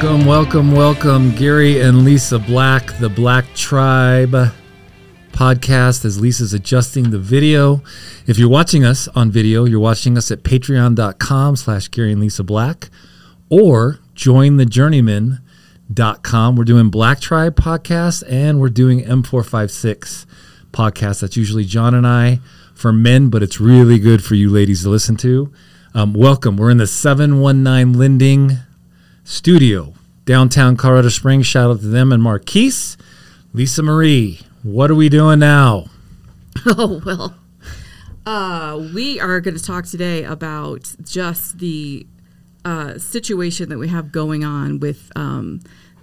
Welcome. Gary and Lisa Black, the Black Tribe podcast, as Lisa's adjusting the video. If you're watching us on video, you're watching us at patreon.com/GaryAndLisaBlack or jointhejourneyman.com. We're doing Black Tribe podcast and we're doing M456 podcast. That's usually John and I for men, but it's really good for you ladies to listen to. Welcome. We're in the 719 Lending studio, downtown Colorado Springs. Shout out to them and Marquise. Lisa Marie, what are we doing now? Oh, well, we are going to talk today about just the situation that we have going on with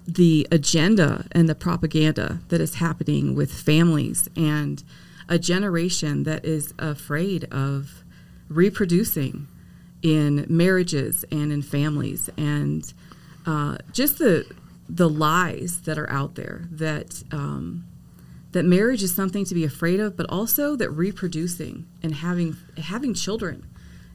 the agenda and the propaganda that is happening with families and a generation that is afraid of reproducing in marriages and in families, and just the lies that are out there that that marriage is something to be afraid of, but also that reproducing and having children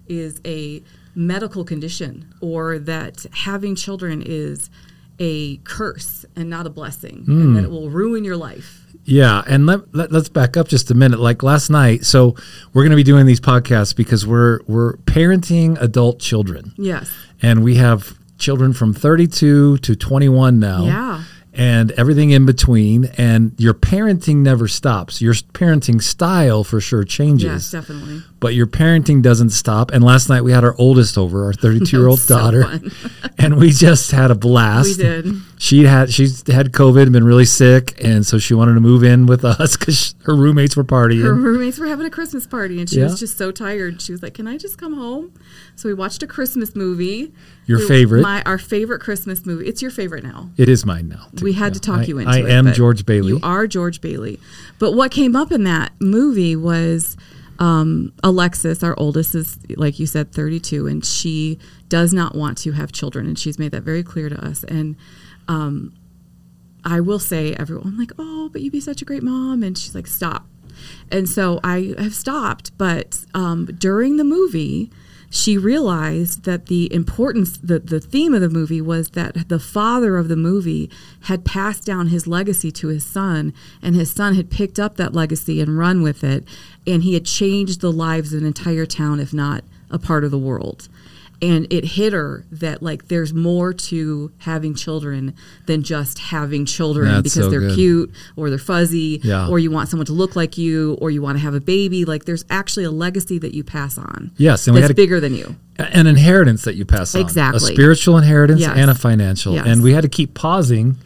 is a medical condition, or that having children is a curse and not a blessing, and that it will ruin your life. Yeah, and let's back up just a minute. Like last night, so we're going to be doing these podcasts because we're parenting adult children. Yes. And we have children from 32 to 21 now. Yeah. And everything in between, and your parenting never stops. Your parenting style for sure changes. Yes, definitely. But your parenting doesn't stop. And last night we had our oldest over, our 32-year-old daughter, and we just had a blast. We did. She's had COVID, been really sick, and so she wanted to move in with us because her roommates were partying. Her roommates were having a Christmas party, and she was just so tired. She was like, "Can I just come home?" So we watched a Christmas movie. Your favorite? Our favorite Christmas movie. It's your favorite now. It is mine now. We had to talk you into it. I am George Bailey. You are George Bailey. But what came up in that movie was Alexis, our oldest, is, like you said, 32, and she does not want to have children, and she's made that very clear to us. And I will say, everyone, like, "Oh, but you'd be such a great mom." And she's like, "Stop." And so I have stopped. But during the movie, she realized that the importance, the theme of the movie was that the father of the movie had passed down his legacy to his son, and his son had picked up that legacy and run with it, and he had changed the lives of an entire town, if not a part of the world. And it hit her that, like, there's more to having children than just having children. That's because so they're good. Cute, or they're fuzzy, or you want someone to look like you, or you want to have a baby. Like, there's actually a legacy that you pass on. Yes, and that's bigger than you. An inheritance that you pass on. Exactly. A spiritual inheritance and a financial. Yes. And we had to keep pausing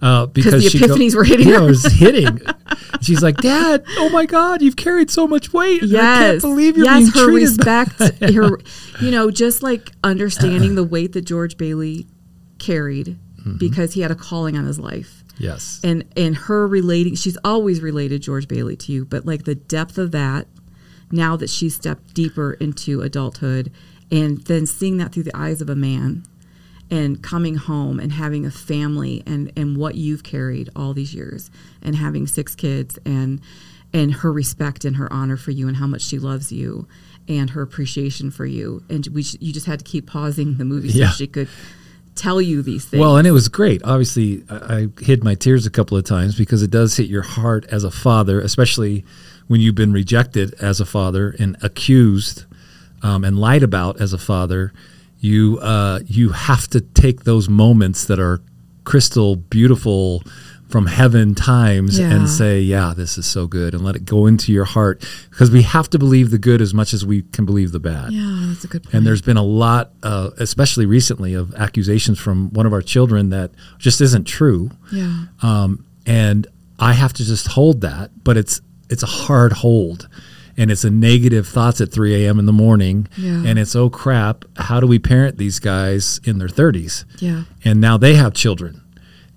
because the epiphanies were hitting her. Yeah, it was hitting. She's like, "Dad, oh my God, you've carried so much weight. Yes. I can't believe you're being treated." Yes, her respect, her, just like understanding the weight that George Bailey carried because he had a calling on his life. Yes. And her relating, she's always related George Bailey to you, but like the depth of that, now that she's stepped deeper into adulthood, and then seeing that through the eyes of a man. And coming home and having a family, and what you've carried all these years, and having 6 kids, and her respect and her honor for you, and how much she loves you, and her appreciation for you. And you just had to keep pausing the movie so she could tell you these things. Well, and it was great. Obviously, I hid my tears a couple of times because it does hit your heart as a father, especially when you've been rejected as a father and accused and lied about as a father. You have to take those moments that are crystal beautiful from heaven times and say, "Yeah, this is so good," and let it go into your heart, because we have to believe the good as much as we can believe the bad. Yeah, that's a good point. And there's been a lot, especially recently, of accusations from one of our children that just isn't true. Yeah, and I have to just hold that, but it's a hard hold. And it's a negative thoughts at 3 a.m. in the morning. Yeah. And it's, "Oh, crap, how do we parent these guys in their 30s? Yeah. And now they have children.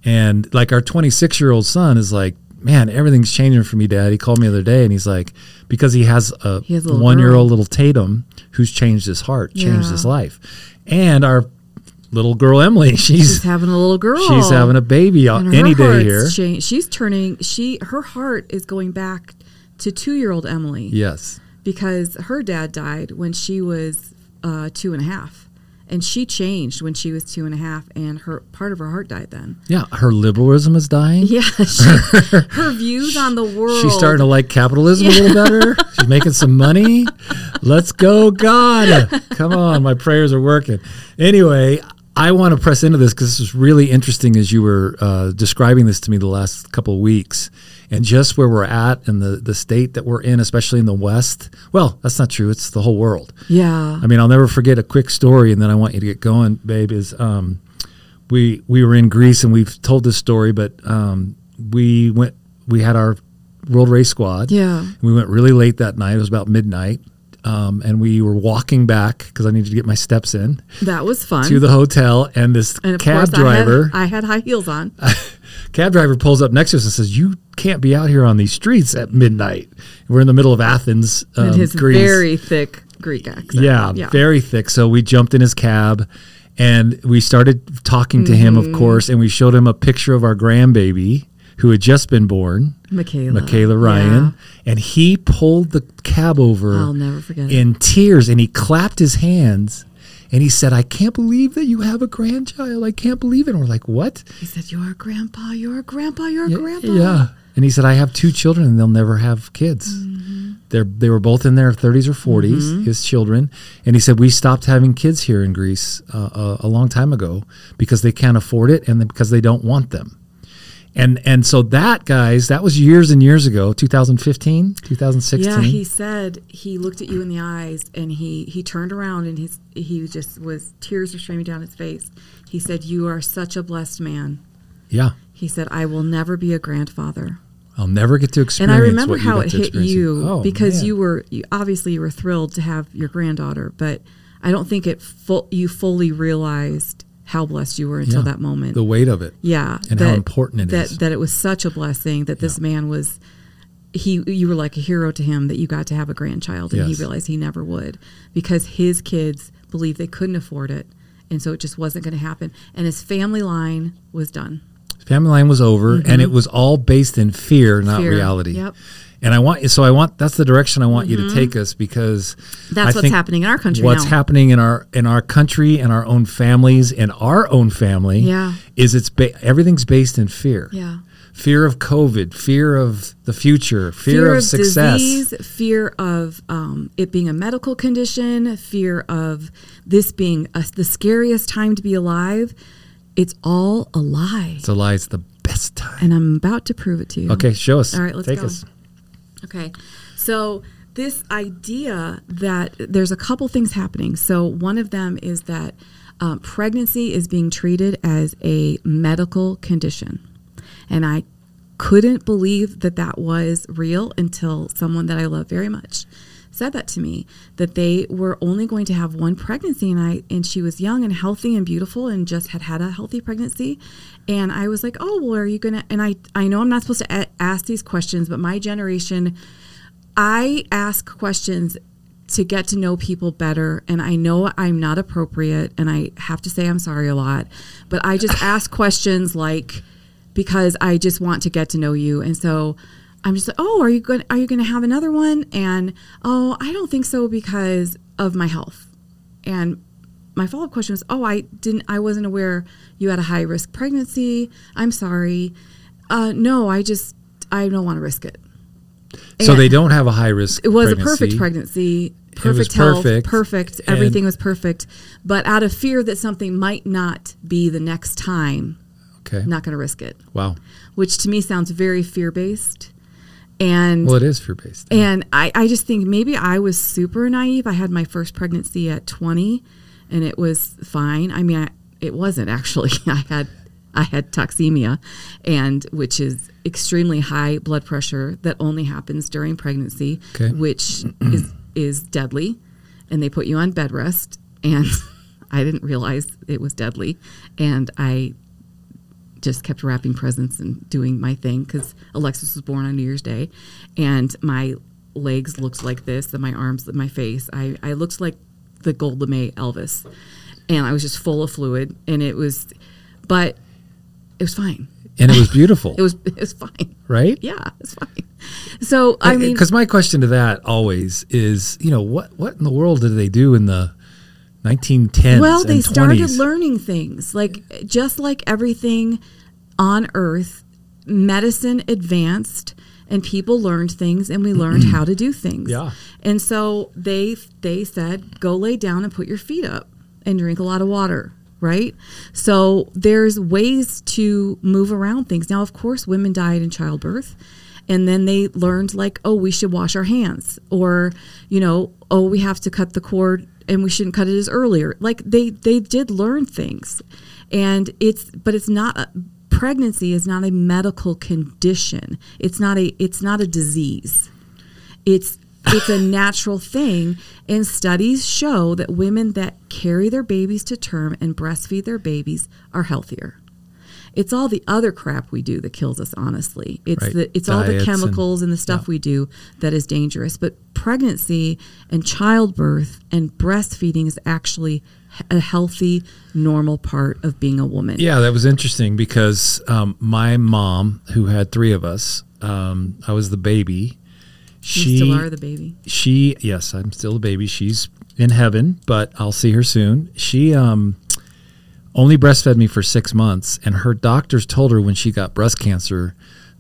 And like our 26-year-old son is like, "Man, everything's changing for me, Dad." He called me the other day, and he's like, because he has a one-year-old little Tatum who's changed his heart, changed his life. And our little girl Emily, she's having a little girl. She's having a baby any day here. She's turning, her heart is going back to 2-year-old Emily. Yes. Because her dad died when she was 2 and a half. And she changed when she was 2.5, and her part of her heart died then. Yeah, her liberalism is dying. Yeah, her views on the world. She's starting to like capitalism a little better. She's making some money. Let's go, God. Come on, my prayers are working. Anyway, I want to press into this because this was really interesting as you were describing this to me the last couple of weeks. And just where we're at and the state that we're in, especially in the West, well, that's not true. It's the whole world. Yeah. I mean, I'll never forget a quick story, and then I want you to get going, babe, is we were in Greece, and we've told this story, but we had our World Race Squad. Yeah. And we went really late that night. It was about midnight. And we were walking back because I needed to get my steps in. That was fun. To the hotel, and this cab driver. I had high heels on. Cab driver pulls up next to us and says, "You can't be out here on these streets at midnight." We're in the middle of Athens, and his Greece. Very thick Greek accent. Yeah, very thick. So we jumped in his cab, and we started talking to him, of course, and we showed him a picture of our grandbaby, who had just been born, Michaela Ryan, and he pulled the cab over I'll never forget in tears, and he clapped his hands, and he said, "I can't believe that you have a grandchild. I can't believe it." And we're like, "What?" He said, "You're a grandpa, you're a grandpa, you're a grandpa." Yeah, and he said, "I have two children, and they'll never have kids." They were both in their 30s or 40s, his children. And he said, "We stopped having kids here in Greece a long time ago because they can't afford it and because they don't want them." And so that, guys, that was years and years ago, 2015, 2016. Yeah, he said he looked at you in the eyes, and he turned around, and he just was, tears were streaming down his face. He said, "You are such a blessed man." Yeah. He said, "I will never be a grandfather. I'll never get to experience." And I remember how it hit you, because you were, obviously you were thrilled to have your granddaughter, but I don't think you fully realized how blessed you were until that moment. The weight of it. Yeah. And how important it is. That it was such a blessing that this man was, you were like a hero to him, that you got to have a grandchild, and he realized he never would, because his kids believed they couldn't afford it, and so it just wasn't going to happen. And his family line was done. Family line was over, and it was all based in fear, not reality. Yep. And that's the direction I want you to take us, because that's what's happening in our country now. What's happening in our country and our own families and our own family is everything's based in fear. Yeah. Fear of COVID, fear of the future, fear of success, disease, fear of it being a medical condition, fear of this being the scariest time to be alive. It's all a lie. It's a lie. It's the best time. And I'm about to prove it to you. Okay, show us. All right, let's go. Okay, so this idea that there's a couple things happening. So one of them is that pregnancy is being treated as a medical condition. And I couldn't believe that was real until someone that I love very much said that to me, that they were only going to have one pregnancy, and she was young and healthy and beautiful and just had a healthy pregnancy. And I was like, "Oh, well, are you gonna?" And I know I'm not supposed to ask these questions, but my generation, I ask questions to get to know people better, and I know I'm not appropriate, and I have to say I'm sorry a lot, but I just ask questions like, because I just want to get to know you. And so I'm just like, "Oh, are you going to have another one?" And, "Oh, I don't think so because of my health." And my follow-up question was, "Oh, I wasn't aware you had a high-risk pregnancy. I'm sorry. No, I don't want to risk it." So and they don't have a high-risk pregnancy. It was a perfect pregnancy, perfect health, perfect. Everything was perfect. But out of fear that something might not be the next time, not going to risk it. Wow. Which to me sounds very fear-based. And well, it is fear-based. And I just think maybe I was super naive. I had my first pregnancy at 20, and it was fine. I mean, it wasn't actually. I had toxemia, and which is extremely high blood pressure that only happens during pregnancy, which is deadly. And they put you on bed rest, and I didn't realize it was deadly, and I just kept wrapping presents and doing my thing, because Alexis was born on New Year's Day, and my legs looked like this, and my arms, my face. I looked like the Gold LeMay Elvis, and I was just full of fluid, and but it was fine. And it was beautiful. It was fine. Right? Yeah, it's fine. So, I mean. Because my question to that always is, what in the world did they do in the 1910s. Well, they started learning things. Like, just like everything on Earth, medicine advanced and people learned things, and we learned how to do things. Yeah. And so they said, go lay down and put your feet up and drink a lot of water. Right? So there's ways to move around things. Now, of course, women died in childbirth, and then they learned, like, oh, we should wash our hands, or, you know, oh, we have to cut the cord and we shouldn't cut it as earlier. Like, they did learn things. And it's not pregnancy is not a medical condition. It's not a disease. It's a natural thing, and studies show that women that carry their babies to term and breastfeed their babies are healthier. It's all the other crap we do that kills us, honestly. It's all the chemicals and the stuff we do that is dangerous. But pregnancy and childbirth and breastfeeding is actually a healthy, normal part of being a woman. Yeah, that was interesting because my mom, who had three of us, I was the baby. You still are the baby. Yes, I'm still a baby. She's in heaven, but I'll see her soon. She only breastfed me for 6 months, and her doctors told her when she got breast cancer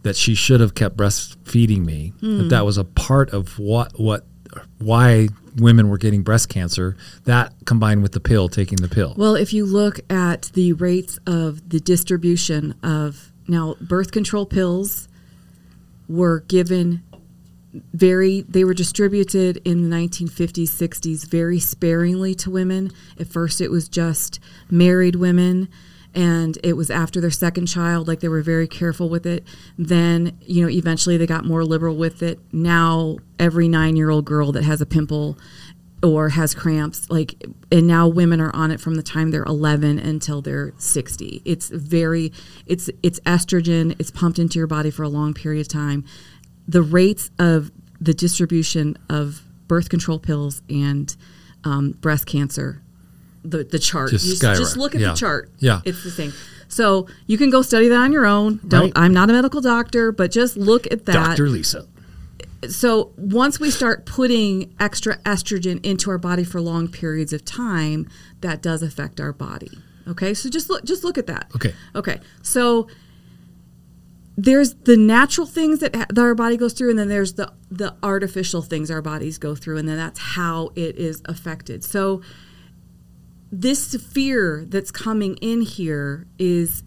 that she should have kept breastfeeding me. That was a part of why women were getting breast cancer, that combined with the pill, taking the pill. Well, if you look at the rates of the distribution of, now birth control pills were given they were distributed in the 1950s, 60s, very sparingly to women. At first it was just married women, and it was after their second child, like they were very careful with it. Then, you know, eventually they got more liberal with it. Now every 9-year-old girl that has a pimple or has cramps, like, and now women are on it from the time they're 11 until they're 60. It's estrogen. It's pumped into your body for a long period of time. The rates of the distribution of birth control pills and breast cancer, the chart. Just look at the chart. Yeah. It's the same. So you can go study that on your own. I'm not a medical doctor, but just look at that. Dr. Lisa. So once we start putting extra estrogen into our body for long periods of time, that does affect our body. Okay? So just look at that. Okay. So there's the natural things that our body goes through, and then there's the artificial things our bodies go through, and then that's how it is affected. So this fear that's coming in here is,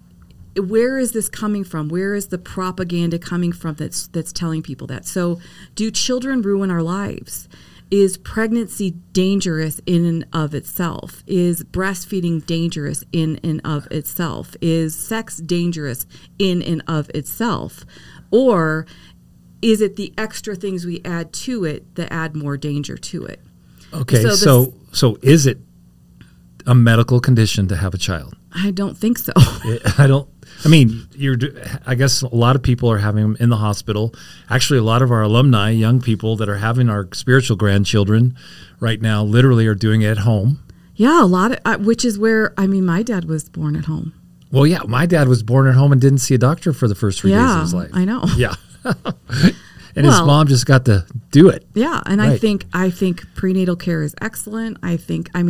where is this coming from? Where is the propaganda coming from that's telling people that? So do children ruin our lives? Is pregnancy dangerous in and of itself? Is breastfeeding dangerous in and of itself? Is sex dangerous in and of itself? Or is it the extra things we add to it that add more danger to it? Okay, so is it a medical condition to have a child? I don't think so. I guess a lot of people are having them in the hospital. Actually, a lot of our alumni, young people that are having our spiritual grandchildren right now, literally are doing it at home. Yeah, a lot of, which is where, I mean, my dad was born at home. Well, yeah, my dad was born at home and didn't see a doctor for the first 3 days of his life. I know. Yeah. His mom just got to do it. Yeah, and right. I think prenatal care is excellent.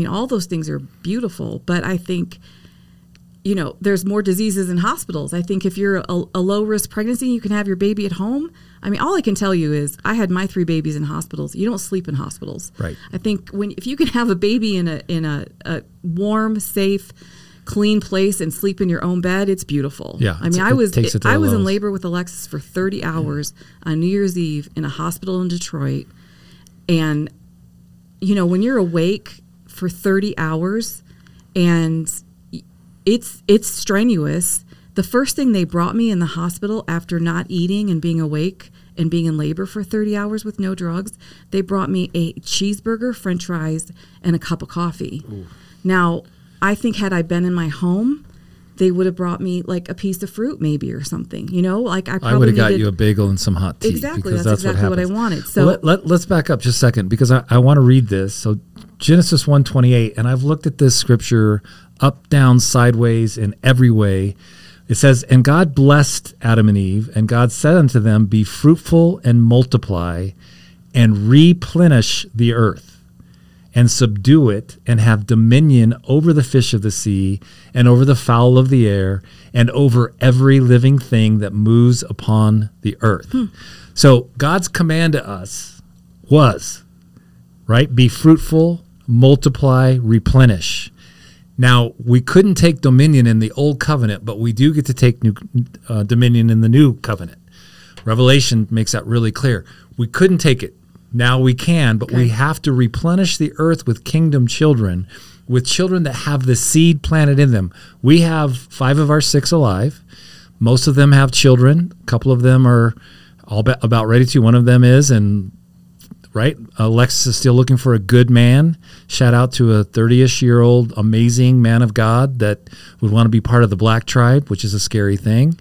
All those things are beautiful, but I think, you know, there's more diseases in hospitals. I think if you're a low-risk pregnancy, you can have your baby at home. I mean, all I can tell you is I had my 3 babies in hospitals. You don't sleep in hospitals. Right. I think if you can have a baby in a warm, safe, clean place and sleep in your own bed, it's beautiful. Yeah. I mean, I was in labor with Alexis for 30 hours on New Year's Eve in a hospital in Detroit. And, you know, when you're awake for 30 hours and it's strenuous. The first thing they brought me in the hospital after not eating and being awake and being in labor for 30 hours with no drugs, they brought me a cheeseburger, french fries, and a cup of coffee. Ooh. Now, I think had I been in my home, they would have brought me like a piece of fruit maybe or something, you know? Like I would have got you a bagel and some hot tea. Exactly, that's exactly what I wanted. So well, let's back up just a second because I want to read this. So Genesis 1:28, and I've looked at this scripture up, down, sideways, in every way. It says, and God blessed Adam and Eve, and God said unto them, be fruitful and multiply and replenish the earth and subdue it, and have dominion over the fish of the sea, and over the fowl of the air, and over every living thing that moves upon the earth. So God's command to us was, right, be fruitful, multiply, replenish. Now, we couldn't take dominion in the old covenant, but we do get to take dominion in the new covenant. Revelation makes that really clear. We couldn't take it. Now we can, but we have to replenish the earth with kingdom children, with children that have the seed planted in them. We have 5 of our 6 alive. Most of them have children. A couple of them are all about ready to. One of them is, and right, Alexis is still looking for a good man. Shout out to a 30-ish-year-old amazing man of God that would want to be part of the Black Tribe, which is a scary thing.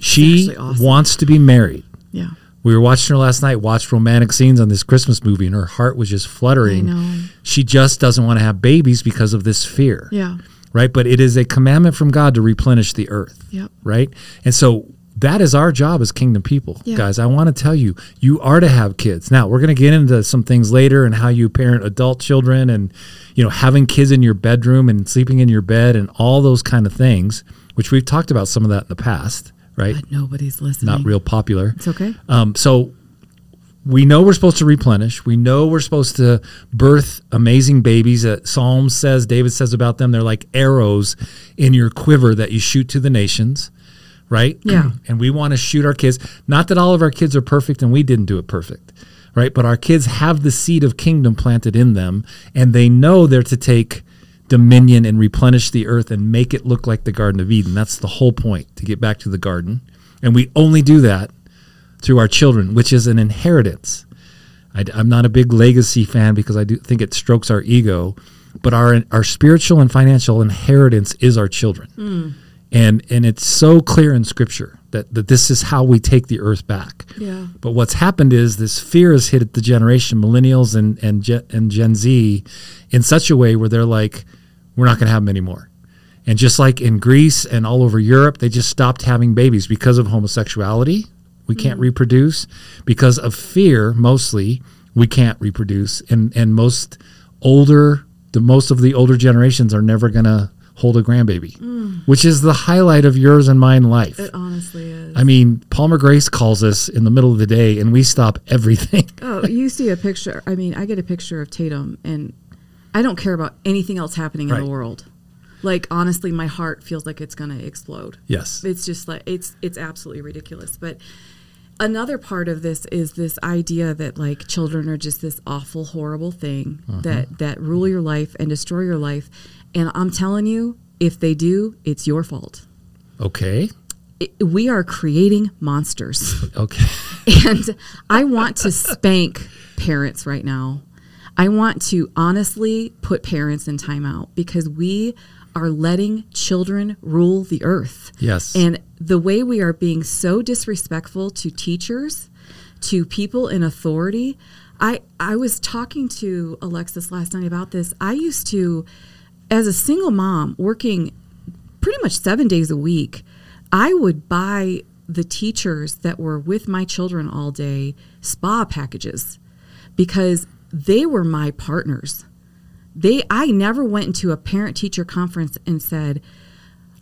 She wants to be married. Yeah. We were watching her last night, watched romantic scenes on this Christmas movie, and her heart was just fluttering. I know. She just doesn't want to have babies because of this fear. Yeah. Right? But it is a commandment from God to replenish the earth. Yep. Right? And so that is our job as kingdom people. Yeah. Guys, I want to tell you, you are to have kids. Now, we're going to get into some things later and how you parent adult children and, you know, having kids in your bedroom and sleeping in your bed and all those kind of things, which we've talked about some of that in the past. Right? But nobody's listening. Not real popular. It's okay. So we know we're supposed to replenish. We know we're supposed to birth amazing babies. That Psalm says, David says about them, they're like arrows in your quiver that you shoot to the nations, right? Yeah. And we want to shoot our kids. Not that all of our kids are perfect and we didn't do it perfect, right? But our kids have the seed of kingdom planted in them, and they know they're to take dominion and replenish the earth and make it look like the Garden of Eden. That's the whole point, to get back to the garden. And we only do that through our children, which is an inheritance. I'm not a big legacy fan because I do think it strokes our ego, but our spiritual and financial inheritance is our children. And it's so clear in Scripture that this is how we take the earth back. Yeah. But what's happened is this fear has hit the generation, millennials and Gen Z, in such a way where they're like, we're not going to have them anymore. And just like in Greece and all over Europe, they just stopped having babies because of homosexuality. We can't reproduce. Because of fear, mostly, we can't reproduce. And most of the older generations are never going to hold a grandbaby, which is the highlight of yours and mine life. It honestly is. I mean, Palmer Grace calls us in the middle of the day, and we stop everything. Oh, you see a picture. I mean, I get a picture of Tatum, and I don't care about anything else happening in the world. Like, honestly, my heart feels like it's going to explode. Yes. It's just like, it's absolutely ridiculous. But another part of this is this idea that, like, children are just this awful, horrible thing that rule your life and destroy your life. And I'm telling you, if they do, it's your fault. Okay. We are creating monsters. Okay. And I want to spank parents right now. I want to honestly put parents in timeout because we are letting children rule the earth. Yes. And the way we are being so disrespectful to teachers, to people in authority. I was talking to Alexis last night about this. I used to, as a single mom working pretty much 7 days a week, I would buy the teachers that were with my children all day spa packages because they were my partners. I never went into a parent-teacher conference and said,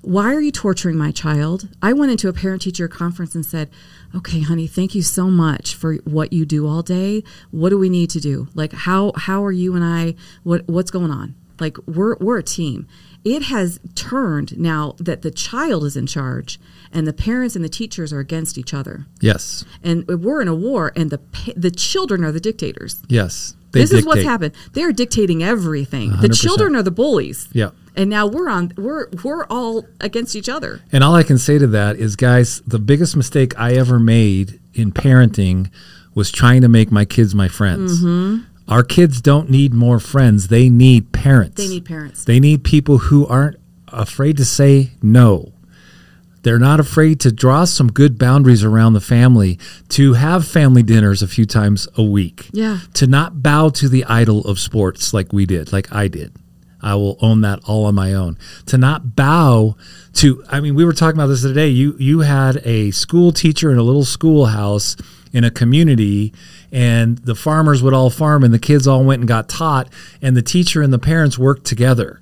why are you torturing my child? I went into a parent-teacher conference and said, okay, honey, thank you so much for what you do all day. What do we need to do? Like, how are you and I, what's going on? Like, we're a team. It has turned now that the child is in charge and the parents and the teachers are against each other. Yes. And we're in a war, and the children are the dictators. Yes. This is what's happened. They're dictating everything. 100%. The children are the bullies. Yeah. And now we're all against each other. And all I can say to that is, guys, the biggest mistake I ever made in parenting was trying to make my kids my friends. Mm-hmm. Our kids don't need more friends. They need parents. They need parents. They need people who aren't afraid to say no. They're not afraid to draw some good boundaries around the family, to have family dinners a few times a week. Yeah. To not bow to the idol of sports like we did, like I did. I will own that all on my own. To not bow to, I mean, we were talking about this today. You had a school teacher in a little schoolhouse in a community, and the farmers would all farm, and the kids all went and got taught, and the teacher and the parents worked together.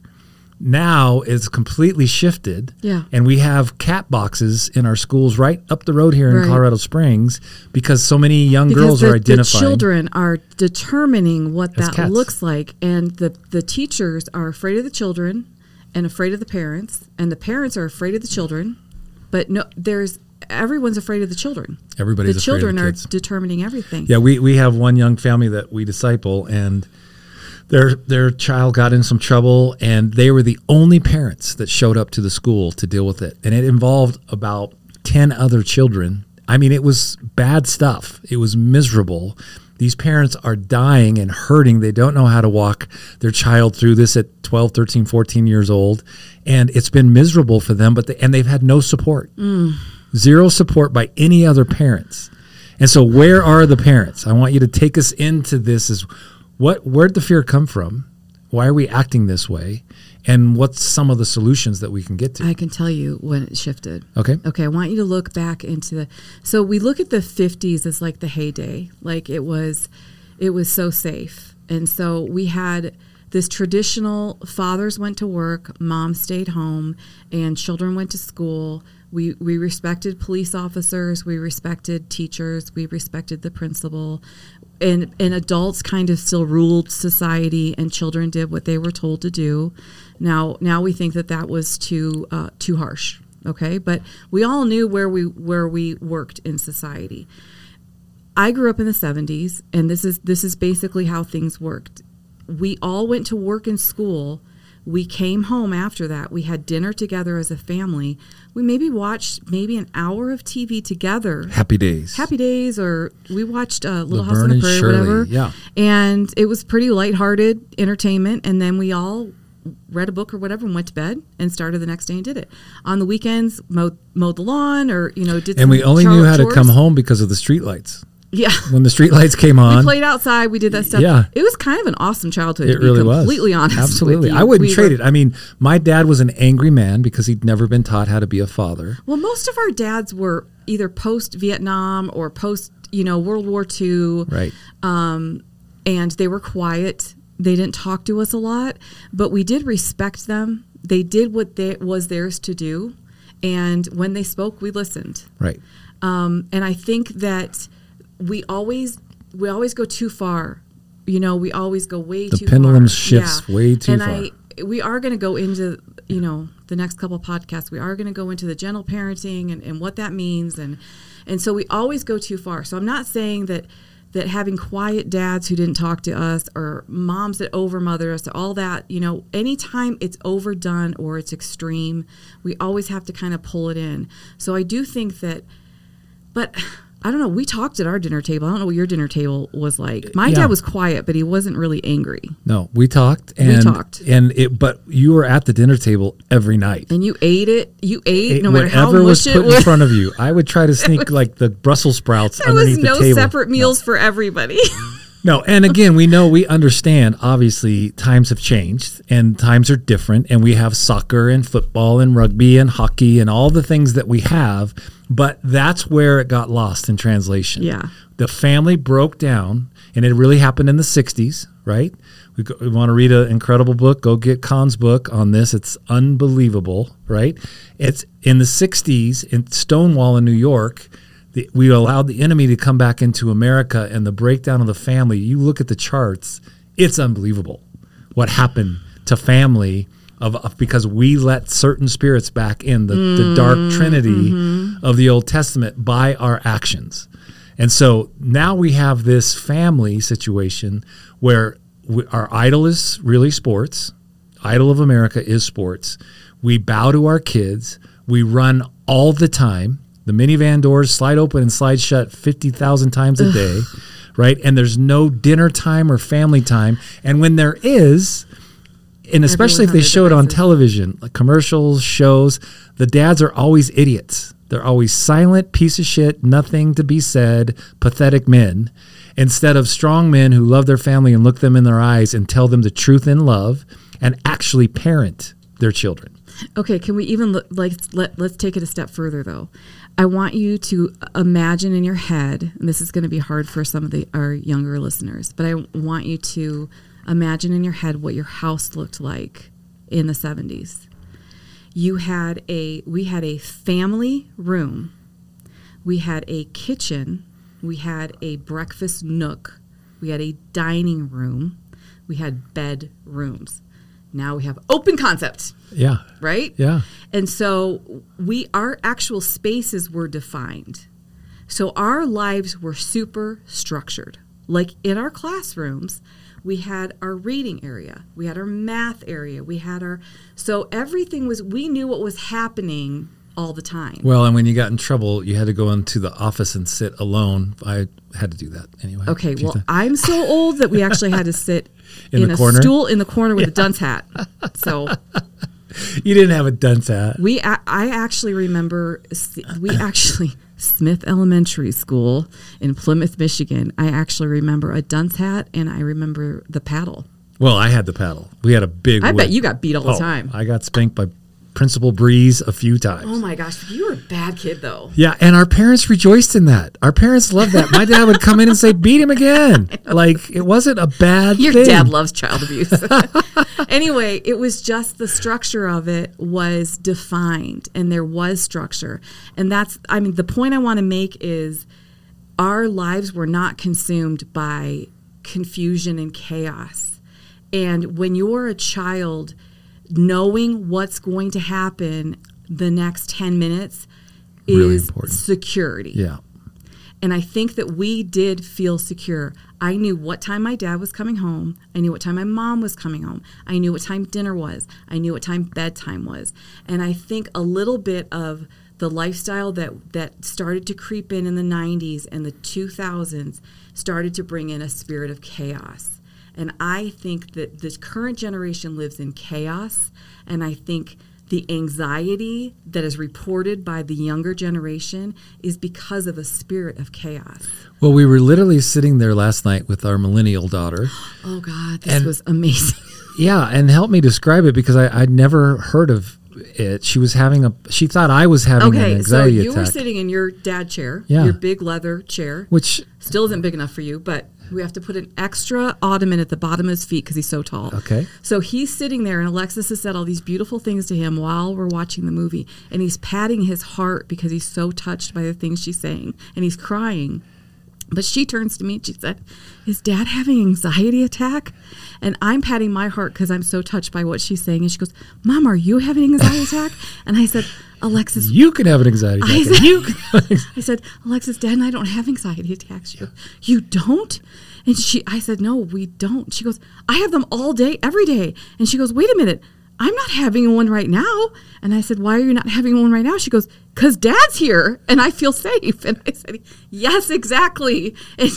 Now it's completely shifted, and we have cat boxes in our schools right up the road here in Colorado Springs because so many young girls are identifying. The children are determining what that looks like, and the teachers are afraid of the children and afraid of the parents, and the parents are afraid of the children, but everyone's afraid of the children. Everybody's afraid of the kids. The children are determining everything. Yeah, we have one young family that we disciple, and their child got in some trouble, and they were the only parents that showed up to the school to deal with it. And it involved about 10 other children. I mean, it was bad stuff. It was miserable. These parents are dying and hurting. They don't know how to walk their child through this at 12, 13, 14 years old. And it's been miserable for them, but they've had no support. Zero support by any other parents. And so where are the parents? I want you to take us into this as where'd the fear come from? Why are we acting this way? And what's some of the solutions that we can get to? I can tell you when it shifted. Okay. Okay, I want you to look back into so we look at the 50s as like the heyday. Like it was so safe. And so we had this traditional, fathers went to work, mom stayed home, and children went to school. We respected police officers, we respected teachers, we respected the principal. And adults kind of still ruled society, and children did what they were told to do. Now we think that was too harsh, okay? But we all knew where we worked in society. I grew up in the 70s, and this is basically how things worked. We all went to work and school. We came home after that. We had dinner together as a family. We watched an hour of TV together. Happy Days, or we watched Little House on the Prairie, whatever. Yeah. And it was pretty lighthearted entertainment. And then we all read a book or whatever and went to bed and started the next day and did it. On the weekends, mowed the lawn or, did some chores. And we only knew how to come home because of the streetlights. Yeah. When the streetlights came on. We played outside. We did that stuff. Yeah. It was kind of an awesome childhood. It really was. To be completely honest. Absolutely. I wouldn't trade it. I mean, my dad was an angry man because he'd never been taught how to be a father. Well, most of our dads were either post-Vietnam or post, World War II. Right. And they were quiet. They didn't talk to us a lot, but we did respect them. They did what was theirs to do. And when they spoke, we listened. Right. And I think that we always go too far. We always go way too far. The pendulum shifts way too far. And we are going to go into, the next couple of podcasts, we are going to go into the gentle parenting and what that means. And so we always go too far. So I'm not saying that having quiet dads who didn't talk to us or moms that overmother us, all that, anytime it's overdone or it's extreme, we always have to kind of pull it in. So I do think that, but I don't know. We talked at our dinner table. I don't know what your dinner table was like. My dad was quiet, but he wasn't really angry. No, we talked. But you were at the dinner table every night. And you ate it. You ate no matter how much it was. Whatever was put in front of you. I would try to sneak like the Brussels sprouts underneath the table. There was no separate meals for everybody. No, and again, we understand, obviously, times have changed, and times are different, and we have soccer and football and rugby and hockey and all the things that we have, but that's where it got lost in translation. Yeah. The family broke down, and it really happened in the 60s, right? We want to read an incredible book. Go get Kahn's book on this. It's unbelievable, right? It's in the 60s, in Stonewall in New York, we allowed the enemy to come back into America, and the breakdown of the family, you look at the charts, it's unbelievable what happened to family because we let certain spirits back in, the dark trinity of the Old Testament by our actions. And so now we have this family situation where our idol is really sports. Idol of America is sports. We bow to our kids. We run all the time. The minivan doors slide open and slide shut 50,000 times a day, right? And there's no dinner time or family time. And when there is, and especially if they show it on television, like commercials, shows, the dads are always idiots. They're always silent, piece of shit, nothing to be said, pathetic men, instead of strong men who love their family and look them in their eyes and tell them the truth in love and actually parent their children. Okay, can we even let's take it a step further, though. I want you to imagine in your head, and this is going to be hard for some of our younger listeners, but I want you to imagine in your head what your house looked like in the 70s. We had a family room. We had a kitchen. We had a breakfast nook. We had a dining room. We had bedrooms. Now we have open concept. Yeah. Right? Yeah. And so our actual spaces were defined. So our lives were super structured. Like in our classrooms, we had our reading area. We had our math area. We had so everything we knew what was happening all the time. Well, and when you got in trouble, you had to go into the office and sit alone. I had to do that anyway. Okay, well, I'm so old that we actually had to sit in a corner? Stool in the corner with a dunce hat. So you didn't have a dunce hat. I actually remember Smith Elementary School in Plymouth, Michigan. I actually remember a dunce hat, and I remember the paddle. Well, I had the paddle. We had a big whip. Bet you got beat all the time. I got spanked by Principal Breeze a few times. Oh my gosh, you were a bad kid though. Yeah, and our parents rejoiced in that. Our parents loved that. My dad would come in and say, beat him again. Like, it wasn't a bad thing. Your dad loves child abuse. Anyway, it was just the structure of it was defined, and there was structure. And the point I want to make is our lives were not consumed by confusion and chaos. And when you're a child, knowing what's going to happen the next 10 minutes is really important. Security. Yeah. And I think that we did feel secure. I knew what time my dad was coming home. I knew what time my mom was coming home. I knew what time dinner was. I knew what time bedtime was. And I think a little bit of the lifestyle that started to creep in the 90s and the 2000s started to bring in a spirit of chaos. And I think that this current generation lives in chaos, and I think the anxiety that is reported by the younger generation is because of a spirit of chaos. Well, we were literally sitting there last night with our millennial daughter. Oh, God, this was amazing. Yeah, and help me describe it because I'd never heard of it. She thought I was having an anxiety attack. Okay, so you were sitting in your dad chair, your big leather chair, which still isn't big enough for you, but we have to put an extra ottoman at the bottom of his feet because he's so tall. Okay. So he's sitting there, and Alexis has said all these beautiful things to him while we're watching the movie, and he's patting his heart because he's so touched by the things she's saying, and he's crying. But she turns to me and she said, "Is Dad having an anxiety attack?" And I'm patting my heart because I'm so touched by what she's saying. And she goes, "Mom, are you having an anxiety attack?" And I said, "Alexis, you could have an anxiety attack." I said, "Alexis, Dad and I don't have anxiety attacks." She goes, "You don't?" And I said, "No, we don't." She goes, "I have them all day, every day." And she goes, "Wait a minute. I'm not having one right now." And I said, "Why are you not having one right now?" She goes, "Because Dad's here and I feel safe." And I said, "Yes, exactly." And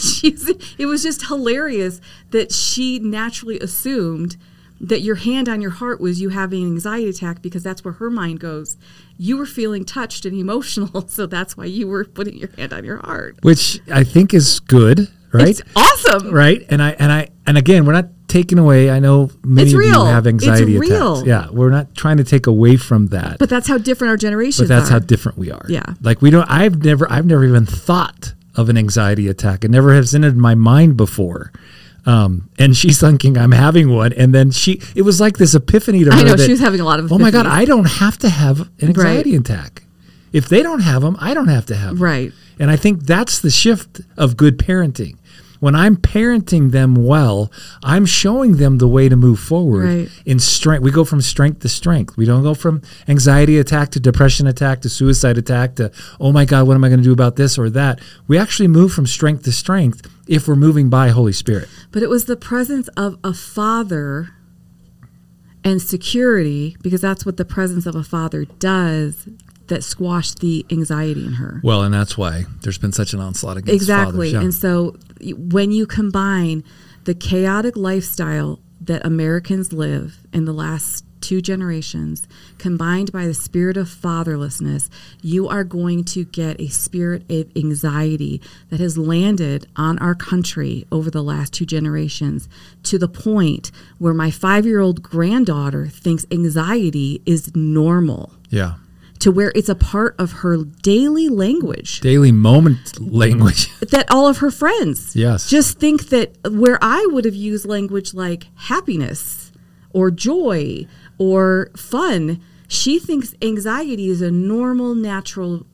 it was just hilarious that she naturally assumed that your hand on your heart was you having an anxiety attack because that's where her mind goes. You were feeling touched and emotional, so that's why you were putting your hand on your heart. Which I think is good, right? It's awesome. Right? And again, we're not taken away. I know many of you have anxiety attacks. Yeah, we're not trying to take away from that. But that's how different our generations are. But that's how different we are. Yeah. Like I've never even thought of an anxiety attack. It never has entered my mind before. And she's thinking I'm having one, and then it was like this epiphany to her. I know she was having a lot of epiphanies. Oh my God, I don't have to have an anxiety attack. If they don't have them, I don't have to have them. Right. And I think that's the shift of good parenting. When I'm parenting them well, I'm showing them the way to move forward in strength. We go from strength to strength. We don't go from anxiety attack to depression attack to suicide attack to, oh my God, what am I going to do about this or that? We actually move from strength to strength if we're moving by Holy Spirit. But it was the presence of a father and security, because that's what the presence of a father does, that squashed the anxiety in her. Well, and that's why there's been such an onslaught against fathers. And so when you combine the chaotic lifestyle that Americans live in the last two generations, combined by the spirit of fatherlessness, you are going to get a spirit of anxiety that has landed on our country over the last two generations, to the point where my 5-year-old granddaughter thinks anxiety is normal. Yeah. to where it's a part of her daily language. Daily moment language. That all of her friends just think that where I would have used language like happiness or joy or fun, she thinks anxiety is a normal, natural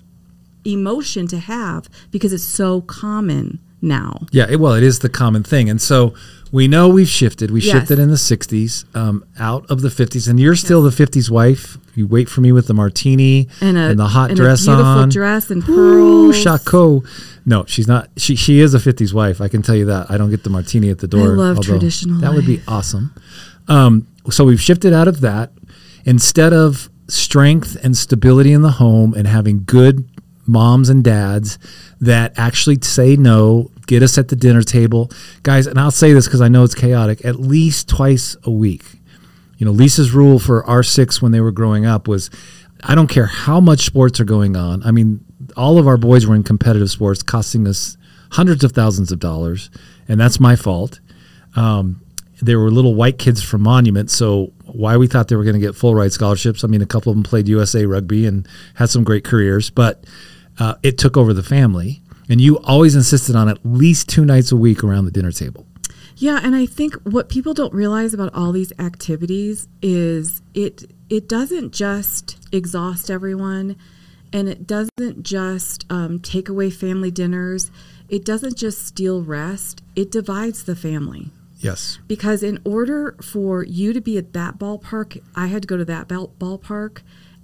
emotion to have because it's so common now. Yeah, well, it is the common thing. And so we know we've shifted. We shifted in the 60s, out of the 50s. And you're still the 50s wife. You wait for me with the martini and the hot dress on. And a beautiful dress and pearls. Ooh, Chaco. No, she's not. She is a 50s wife. I can tell you that. I don't get the martini at the door. I love traditional. That would be awesome. So we've shifted out of that. Instead of strength and stability in the home and having good moms and dads that actually say no, get us at the dinner table. Guys, and I'll say this because I know it's chaotic, at least twice a week. You know, Lisa's rule for our six when they were growing up was, I don't care how much sports are going on. I mean, all of our boys were in competitive sports, costing us hundreds of thousands of dollars, and that's my fault. They were little white kids from Monument, so why we thought they were going to get full ride scholarships. I mean, a couple of them played USA rugby and had some great careers, but it took over the family. And you always insisted on at least two nights a week around the dinner table. Yeah, and I think what people don't realize about all these activities is it doesn't just exhaust everyone, and it doesn't just take away family dinners. It doesn't just steal rest. It divides the family. Yes. Because in order for you to be at that ballpark, I had to go to that ballpark,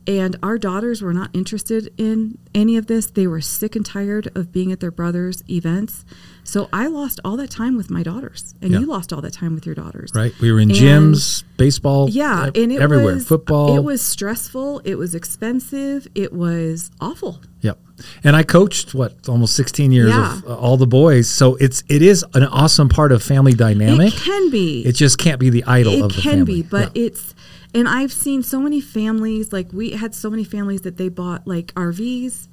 and our daughters were not interested in any of this. They were sick and tired of being at their brother's events. So I lost all that time with my daughters, and you lost all that time with your daughters. Right. We were in gyms, baseball, and it everywhere, football. It was stressful. It was expensive. It was awful. Yep. And I coached, almost 16 years of all the boys. So it is an awesome part of family dynamic. It can be. It just can't be the idol of the family. It can be, but and I've seen so many families, like we had so many families that they bought like RVs.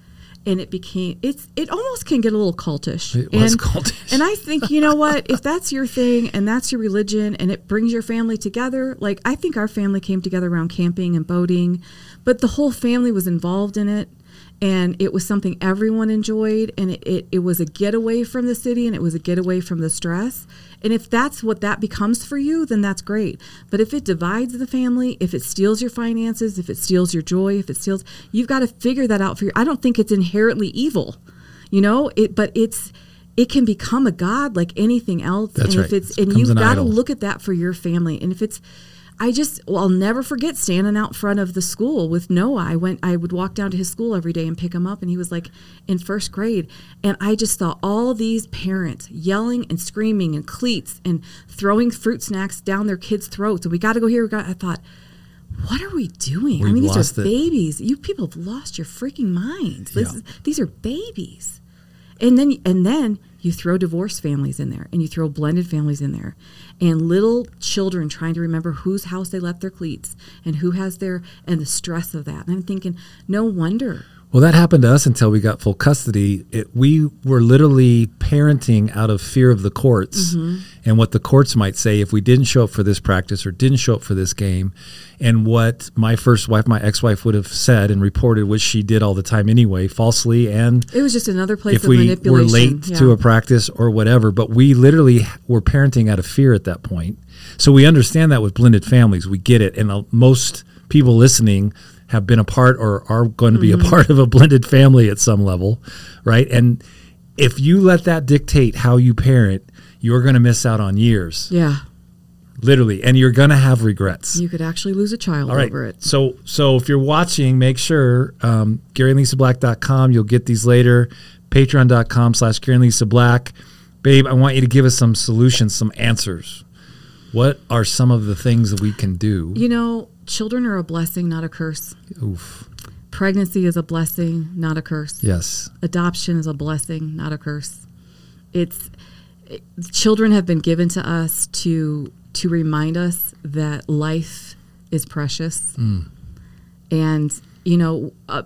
And it became, it almost can get a little cultish. It was cultish. And I think, you know what, if that's your thing and that's your religion and it brings your family together, like I think our family came together around camping and boating, but the whole family was involved in it. And it was something everyone enjoyed. And it was a getaway from the city, and it was a getaway from the stress. And if that's what that becomes for you, then that's great. But if it divides the family, if it steals your finances, if it steals your joy, you've got to figure that out for you. I don't think it's inherently evil, but it can become a god like anything else. That's right. And you've got to look at that for your family. And if it's, I'll never forget standing out front of the school with Noah. I would walk down to his school every day and pick him up, and he was like in first grade. And I just saw all these parents yelling and screaming and cleats and throwing fruit snacks down their kids' throats. And we got to go here. I thought, what are we doing? We've these are babies. You people have lost your freaking minds. These are babies. And then you throw divorced families in there, and you throw blended families in there, and little children trying to remember whose house they left their cleats and who has and the stress of that. And I'm thinking, no wonder. Well, that happened to us until we got full custody. We were literally parenting out of fear of the courts and what the courts might say if we didn't show up for this practice or didn't show up for this game. And what my first wife, my ex-wife, would have said and reported, which she did all the time anyway, falsely. And it was just another place of manipulation. If we were late to a practice or whatever, but we literally were parenting out of fear at that point. So we understand that with blended families. We get it. And most people listening have been a part or are going to be a part of a blended family at some level, right? And if you let that dictate how you parent, you're going to miss out on years. Yeah. Literally. And you're going to have regrets. You could actually lose a child over it. So if you're watching, make sure, GaryAndLisaBlack.com, you'll get these later, patreon.com/GaryAndLisaBlack. Babe, I want you to give us some solutions, some answers. What are some of the things that we can do? Children are a blessing, not a curse. Oof. Pregnancy is a blessing, not a curse. Yes. Adoption is a blessing, not a curse. Children have been given to us to remind us that life is precious. Mm. And,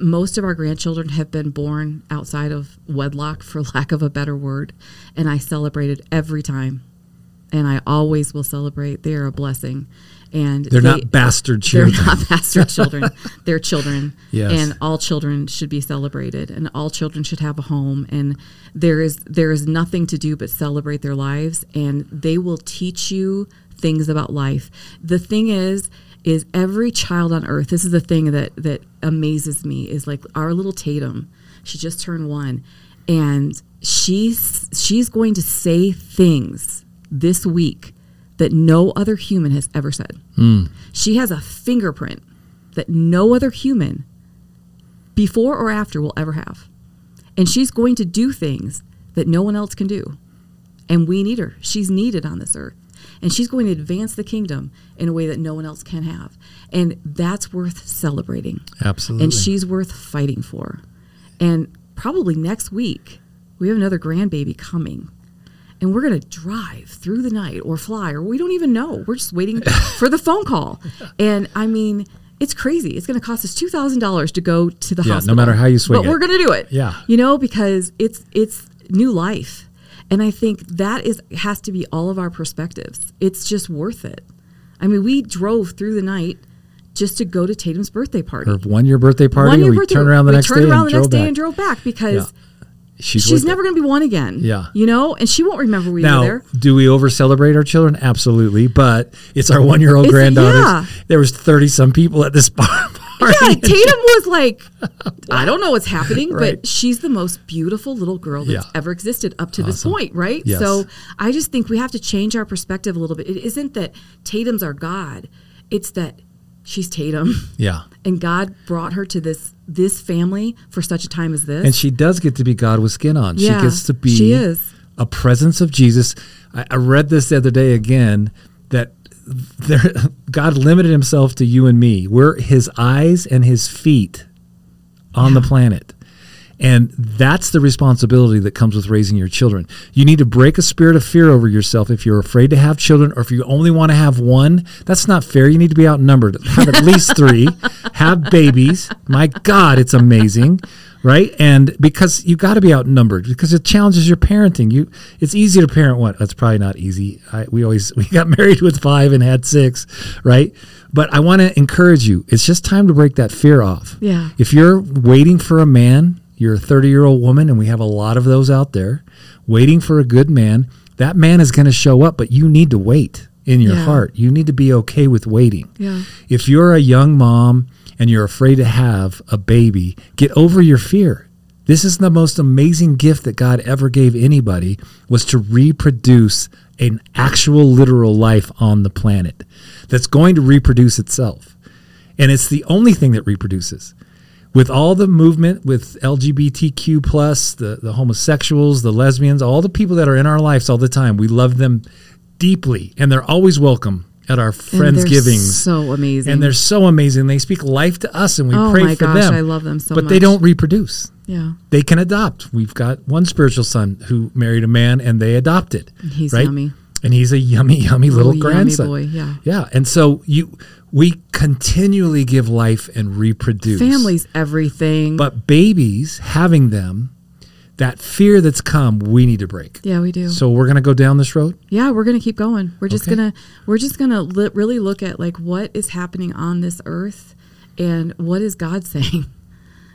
most of our grandchildren have been born outside of wedlock, for lack of a better word. And I celebrated every time. and I always will celebrate. They are a blessing. And they're not bastard children. They're not bastard children. They're children. Yes. And all children should be celebrated, and all children should have a home. And there is nothing to do but celebrate their lives, and they will teach you things about life. The thing is every child on earth, this is the thing that amazes me, is like our little Tatum. She just turned 1, and she's going to say things this week that no other human has ever said. Mm. She has a fingerprint that no other human before or after will ever have. And she's going to do things that no one else can do. And we need her. She's needed on this earth. And she's going to advance the kingdom in a way that no one else can have. And that's worth celebrating. Absolutely. And she's worth fighting for. And probably next week, we have another grandbaby coming. And we're going to drive through the night or fly, or we don't even know. We're just waiting for the phone call. And, I mean, it's crazy. It's going to cost us $2,000 to go to the hospital. No matter how you swing it. But we're going to do it. Yeah. You know, because it's new life. And I think that has to be all of our perspectives. It's just worth it. I mean, we drove through the night just to go to Tatum's birthday party. Her one-year birthday party. We turned around the next day and drove back because... Yeah. She's never going to be one again, you know, and she won't remember we were there. Do we over-celebrate our children? Absolutely, but it's our one-year-old granddaughter. Yeah. There was 30-some people at this party. Yeah, Tatum was like, I don't know what's happening, but she's the most beautiful little girl that's ever existed up to this point, right? Yes. So I just think we have to change our perspective a little bit. It isn't that Tatum's our God. It's that she's Tatum. Yeah. And God brought her to this family for such a time as this. And she does get to be God with skin on. Yeah, she gets to be a presence of Jesus. I read this the other day again, that God limited himself to you and me. We're his eyes and his feet on the planet. And that's the responsibility that comes with raising your children. You need to break a spirit of fear over yourself. If you're afraid to have children, or if you only want to have one, that's not fair. You need to be outnumbered. Have at least 3. Have babies. My God, it's amazing, right? And because you got to be outnumbered, because it challenges your parenting. It's easy to parent one. That's probably not easy. We got married with 5 and had 6, right? But I want to encourage you. It's just time to break that fear off. Yeah. If you're waiting for a man... You're a 30-year-old woman, and we have a lot of those out there, waiting for a good man. That man is going to show up, but you need to wait in your heart. You need to be okay with waiting. Yeah. If you're a young mom and you're afraid to have a baby, get over your fear. This is the most amazing gift that God ever gave anybody, was to reproduce an actual literal life on the planet that's going to reproduce itself. And it's the only thing that reproduces. With all the movement, with LGBTQ+, the homosexuals, the lesbians, all the people that are in our lives all the time, we love them deeply, and they're always welcome at our Friendsgivings. So amazing. And they're so amazing. They speak life to us, and we pray for them. Oh my gosh, I love them so much. But they don't reproduce. Yeah. They can adopt. We've got one spiritual son who married a man, and they adopted. And he's yummy. And he's a yummy, yummy little grandson. Yummy boy, yeah. And so we continually give life and reproduce. Family's everything. But babies, having them, that fear that's come, we need to break. Yeah, we do. So we're going to go down this road? Yeah, we're going to keep going. We're just going to really look at like what is happening on this earth and what is God saying.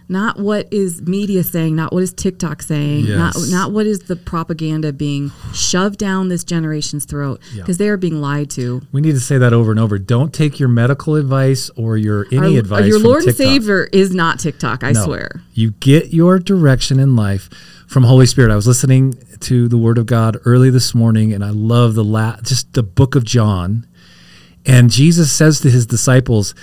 Not what is media saying, not what is TikTok saying, not what is the propaganda being shoved down this generation's throat, because they are being lied to. We need to say that over and over. Don't take your medical advice or your advice from TikTok. Your Lord and Savior is not TikTok, I swear. You get your direction in life from Holy Spirit. I was listening to the Word of God early this morning, and I love just the book of John. And Jesus says to his disciples,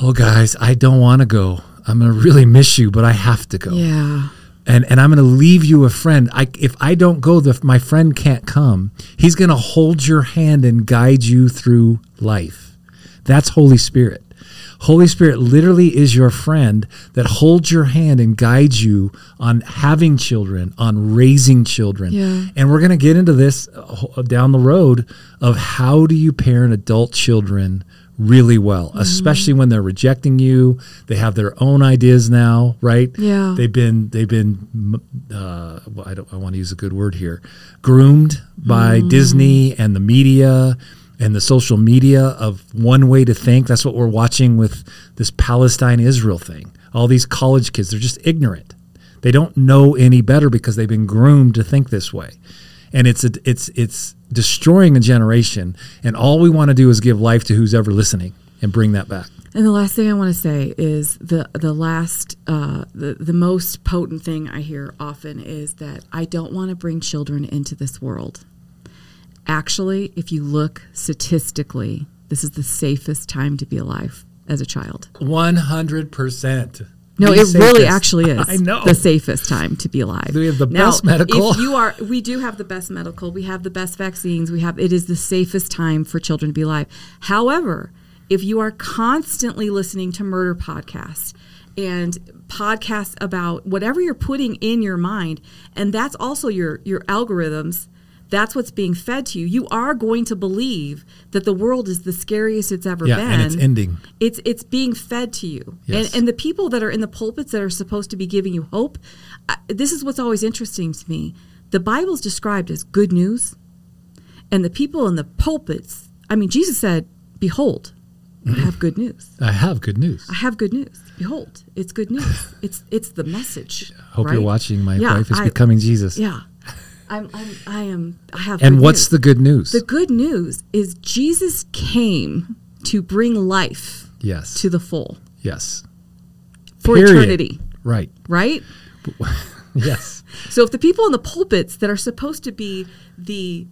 "Oh, guys, I don't want to go. I'm going to really miss you, but I have to go. Yeah. And I'm going to leave you a friend. If I don't go, my friend can't come. He's going to hold your hand and guide you through life." That's Holy Spirit. Holy Spirit literally is your friend that holds your hand and guides you on having children, on raising children. Yeah. And we're going to get into this down the road of how do you parent adult children really well, especially when they're rejecting you. They have their own ideas now, right? Yeah. They've been I want to use a good word here, groomed by Disney and the media and the social media of one way to think. That's what we're watching with this Palestine-Israel thing. All these college kids, they're just ignorant. They don't know any better because they've been groomed to think this way. And it's destroying a generation, and all we want to do is give life to who's ever listening and bring that back. And the last thing I want to say is the most potent thing I hear often is that I don't want to bring children into this world. Actually, if you look statistically, this is the safest time to be alive as a child. 100%. No, it really actually is. I know. The safest time to be alive. We have the best medical. We do have the best medical. We have the best vaccines. It is the safest time for children to be alive. However, if you are constantly listening to murder podcasts and podcasts about whatever you're putting in your mind, and that's also your algorithms, that's what's being fed to you, you are going to believe that the world is the scariest it's ever been. And it's ending. It's being fed to you. Yes. And the people that are in the pulpits that are supposed to be giving you hope, this is what's always interesting to me. The Bible's described as good news, and the people in the pulpits, Jesus said, behold, I have good news. I have good news. I have good news. Behold, it's good news. It's the message. Hope right? You're watching. My wife is becoming Jesus. Yeah. I have. And what's the good news? The good news is Jesus came to bring life. Yes. To the full. Yes. For eternity. Right. Right. Yes. So if the people in the pulpits that are supposed to be the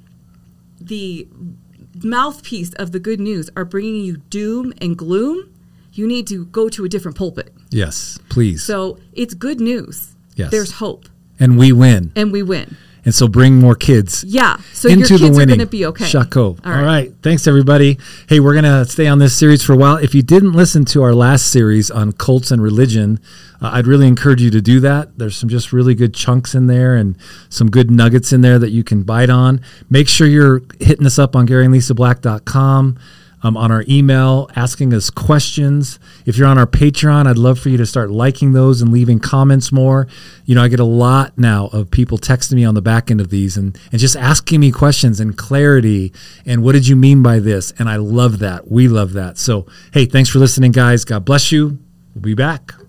mouthpiece of the good news are bringing you doom and gloom, you need to go to a different pulpit. Yes, please. So it's good news. Yes. There's hope. And we win. And we win. And so bring more kids. Yeah. So into your kids are going to be okay. Chaco. All right. Thanks, everybody. Hey, we're going to stay on this series for a while. If you didn't listen to our last series on cults and religion, I'd really encourage you to do that. There's some just really good chunks in there and some good nuggets in there that you can bite on. Make sure you're hitting us up on GaryAndLisaBlack.com. On our email, asking us questions. If you're on our Patreon, I'd love for you to start liking those and leaving comments more. I get a lot now of people texting me on the back end of these and just asking me questions and clarity and what did you mean by this? And I love that. We love that. So, hey, thanks for listening, guys. God bless you. We'll be back.